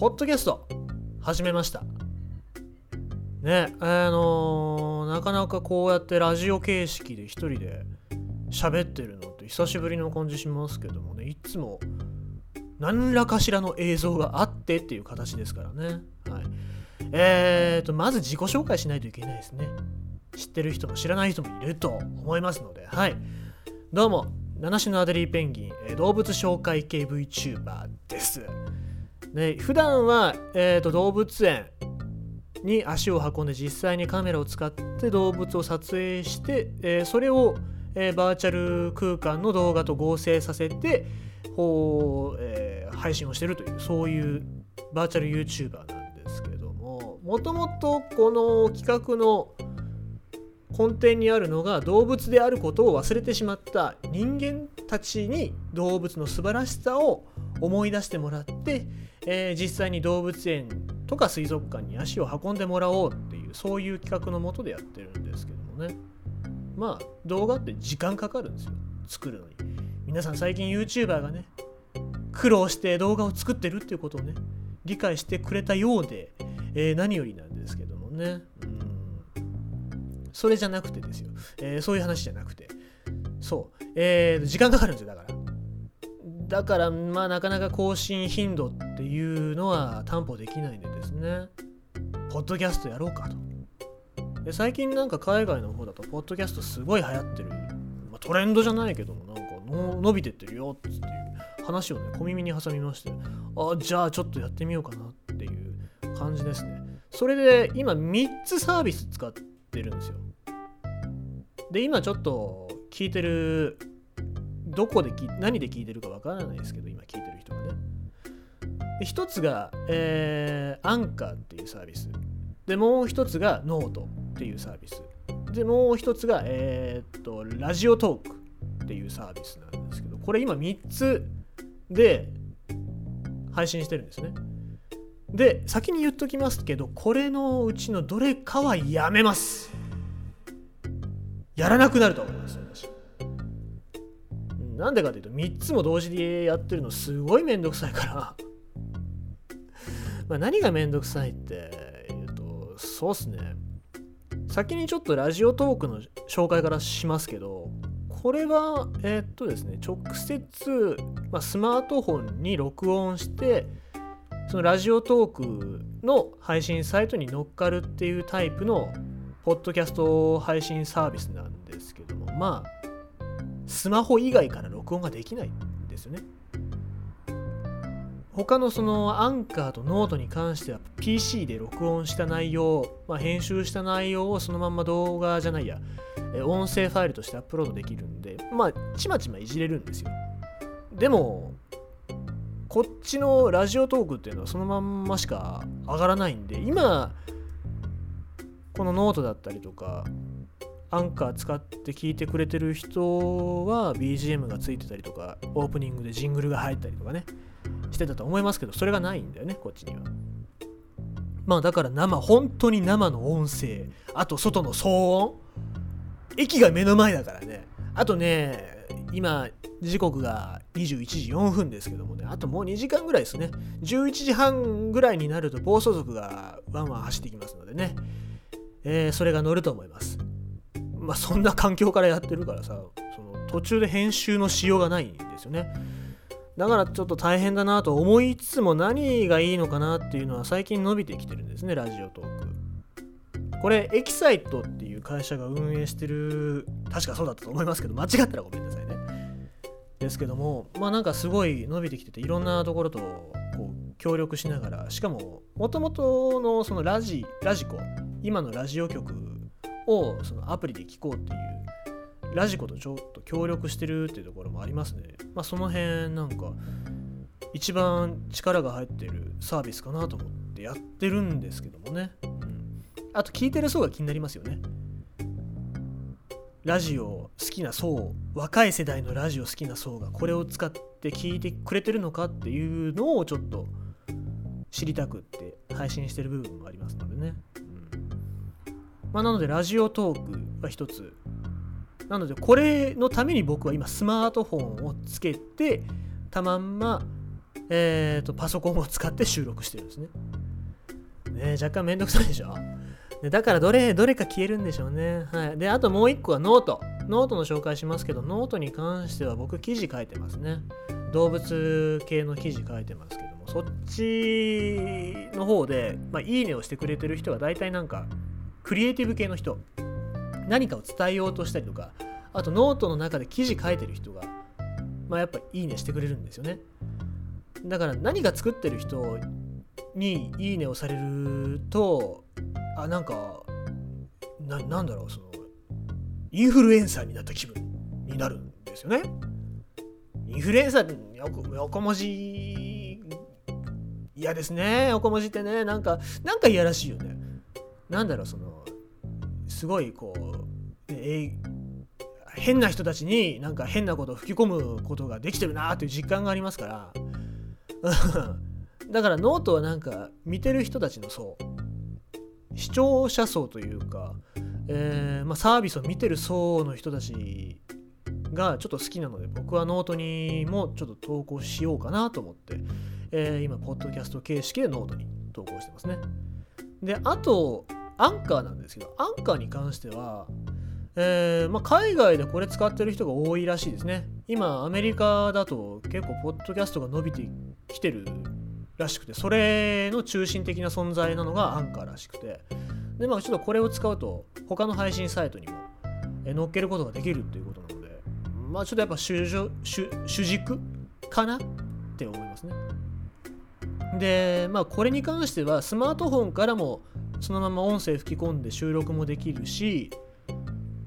ポッドキャスト始めましたね。なかなかこうやってラジオ形式で一人で喋ってるのって久しぶりの感じしますけどもね、いつも何らかしらの映像があってっていう形ですからね。はい。まず自己紹介しないといけないですね。知ってる人も知らない人もいると思いますので、はい。どうも、七種のアデリーペンギン、動物紹介系 VTuber です。ね、普段は、動物園に足を運んで実際にカメラを使って動物を撮影して、それを、バーチャル空間の動画と合成させて配信をしているという、そういうバーチャル YouTuber なんですけども、もともとこの企画の根底にあるのが、動物であることを忘れてしまった人間たちに動物の素晴らしさを思い出してもらって、実際に動物園とか水族館に足を運んでもらおうっていう、そういう企画のもとでやってるんですけどもね。まあ動画って時間かかるんですよ、作るのに。皆さん最近 YouTuber がね、苦労して動画を作ってるっていうことをね、理解してくれたようで、何よりなんですけどもね。それじゃなくてですよ、そういう話じゃなくて、そう、時間かかるんですよ。だからまあなかなか更新頻度っていうのは担保できないんでですね、ポッドキャストやろうかと。で、最近なんか海外の方だとポッドキャストすごい流行ってる、まあ、トレンドじゃないけどもなんか伸びてってるよっていう話をね、小耳に挟みまして、あ、じゃあちょっとやってみようかなっていう感じですね。それで今3つサービス使ってるんですよ。で、今ちょっと聞いてる、どこで何で聞いてるかわからないですけど、今聞いてる人がね。で、一つが、アンカーっていうサービスで、もう一つがノートっていうサービスで、もう一つが、ラジオトークっていうサービスなんですけど、これ今3つで配信してるんですね。で、先に言っときますけど、これのうちのどれかはやめます。やらなくなると思います。なんでかというと、3つも同時にやってるのすごいめんどくさいからまあ何がめんどくさいって言うと、そうっすね、先にちょっとラジオトークの紹介からしますけど、これはですね、直接、まあ、スマートフォンに録音して、そのラジオトークの配信サイトに乗っかるっていうタイプのポッドキャスト配信サービスなんですけども、まあスマホ以外から録音ができないんですよね。他のそのアンカーとノートに関しては PC で録音した内容、まあ、編集した内容をそのまんま動画じゃないや、音声ファイルとしてアップロードできるんで、まあちまちまいじれるんですよ。でもこっちのラジオトークっていうのはそのまんましか上がらないんで、今このノートだったりとかアンカー使って聞いてくれてる人は BGM がついてたりとか、オープニングでジングルが入ったりとかねしてたと思いますけど、それがないんだよね、こっちには。まあだから本当に生の音声、あと外の騒音、駅が目の前だからね。あとね、今時刻が21時4分ですけどもね、あともう2時間ぐらいですね。11時半ぐらいになると暴走族がワンワン走ってきますのでね、それが乗ると思います。まあそんな環境からやってるからさ、その途中で編集のしようがないんですよね。だからちょっと大変だなと思いつつも、何がいいのかなっていうのは最近伸びてきてるんですね、ラジオトーク。これエキサイトっていう会社が運営してる、確かそうだったと思いますけど、間違ったらごめんなさいね。ですけども、まあなんかすごい伸びてきてて、いろんなところとこう協力しながら、しかも元々のそのラジコ、今のラジオ局をそのアプリで聞こうっていうラジコとちょっと協力してるっていうところもありますね。まあその辺なんか一番力が入ってるサービスかなと思ってやってるんですけどもね。あと聞いてる層が気になりますよね。ラジオ好きな層、若い世代のラジオ好きな層がこれを使って聞いてくれてるのかっていうのをちょっと知りたくって配信してる部分もありますのでね、まあ、なのでラジオトークが一つなので、これのために僕は今スマートフォンをつけてたまんま、パソコンを使って収録してるんですね。若干めんどくさいでしょ。だからどれか消えるんでしょうね。はい。で、あともう一個はノート。ノートの紹介しますけど、ノートに関しては僕記事書いてますね。動物系の記事書いてますけども、そっちの方で、いいねをしてくれてる人は大体なんかクリエイティブ系の人、何かを伝えようとしたりとか、あとノートの中で記事書いてる人が、やっぱいいねしてくれるんですよね。だから何か作ってる人にいいねをされると、なんだろうそのインフルエンサーになった気分になるんですよね。インフルエンサーって横文字嫌ですね。横文字ってね、なんかいやらしいよね。なんだろう、そのすごいこう、変な人たちになんか変なことを吹き込むことができてるなという実感がありますからだからノートはなんか見てる人たちの層、視聴者層というか、サービスを見てる層の人たちがちょっと好きなので、僕はノートにもちょっと投稿しようかなと思って、今ポッドキャスト形式でノートに投稿してますね。で、あとアンカーなんですけど、アンカーに関しては、海外でこれ使ってる人が多いらしいですね。今アメリカだと結構ポッドキャストが伸びてきてるらしくて、それの中心的な存在なのがアンカーらしくて、で、ちょっとこれを使うと他の配信サイトにも乗っけることができるっていうことなので、ちょっとやっぱ主軸かなって思いますね。で、これに関してはスマートフォンからもそのまま音声吹き込んで収録もできるし、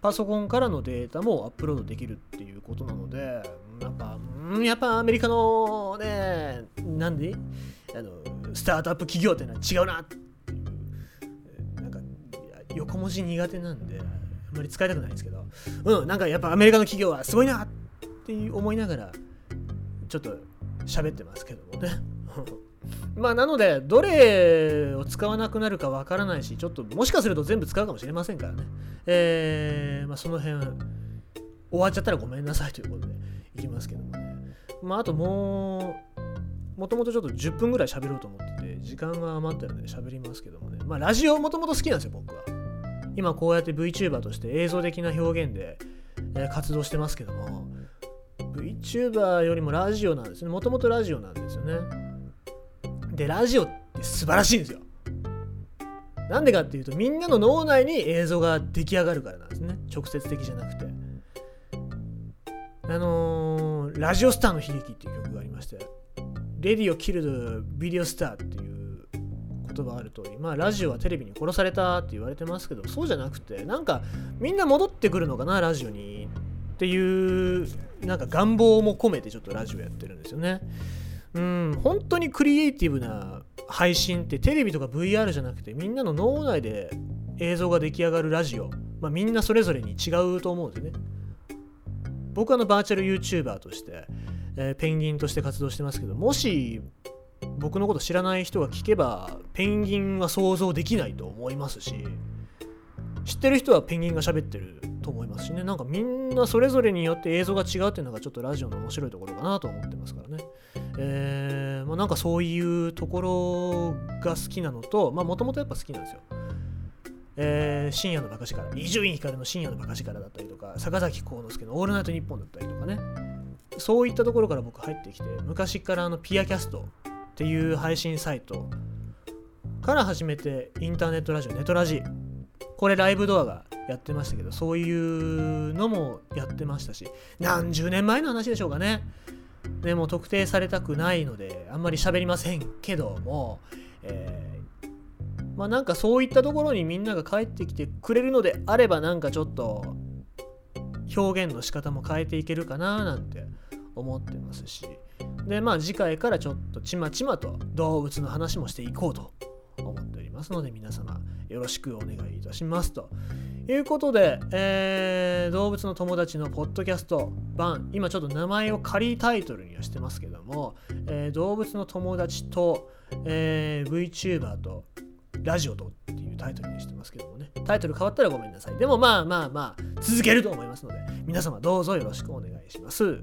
パソコンからのデータもアップロードできるっていうことなので、やっぱアメリカのね、スタートアップ企業ってのは違うなっていう、横文字苦手なんであんまり使いたくないんですけど、やっぱアメリカの企業はすごいなって思いながらちょっと喋ってますけどもねなのでどれを使わなくなるかわからないし、ちょっともしかすると全部使うかもしれませんからね。その辺終わっちゃったらごめんなさいということでいきますけどもね。あともともとちょっと10分ぐらい喋ろうと思ってて時間が余ったので喋りますけどもね。ラジオもともと好きなんですよ、僕は。今こうやって VTuber として映像的な表現で活動してますけども、 VTuber よりもラジオなんですね。もともとラジオなんですよね。で、ラジオって素晴らしいんですよ。なんでかっていうと、みんなの脳内に映像が出来上がるからなんですね。直接的じゃなくて。ラジオスターの悲劇っていう曲がありまして、レディオキルドビデオスターっていう言葉がある通り、ラジオはテレビに殺されたって言われてますけど、そうじゃなくて、みんな戻ってくるのかな、ラジオにっていう、願望も込めてちょっとラジオやってるんですよね。本当にクリエイティブな配信ってテレビとか VR じゃなくて、みんなの脳内で映像が出来上がるラジオ、みんなそれぞれに違うと思うんですよね。僕はバーチャル YouTuber として、ペンギンとして活動してますけど、もし僕のこと知らない人が聞けばペンギンは想像できないと思いますし、知ってる人はペンギンが喋ってると思いますしね。みんなそれぞれによって映像が違うっていうのがちょっとラジオの面白いところかなと思ってますからね。そういうところが好きなのと、もともとやっぱ好きなんですよ。深夜のバカ力、伊集院光の深夜のバカ力だったりとか、坂崎幸之助のオールナイトニッポンだったりとかね、そういったところから僕入ってきて、昔からピアキャストっていう配信サイトから始めて、インターネットラジオ、ネトラジ、これライブドアがやってましたけど、そういうのもやってましたし、何十年前の話でしょうかね。でも特定されたくないのであんまり喋りませんけども、そういったところにみんなが帰ってきてくれるのであれば、ちょっと表現の仕方も変えていけるかななんて思ってますし、で次回からちょっとちまちまと動物の話もしていこうと思っておりますので、皆様よろしくお願いいたしますということで、動物の友達のポッドキャスト版、今ちょっと名前を仮タイトルにはしてますけども、動物の友達と、VTuber とラジオとっていうタイトルにしてますけどもね、タイトル変わったらごめんなさい。でも続けると思いますので、皆様どうぞよろしくお願いします。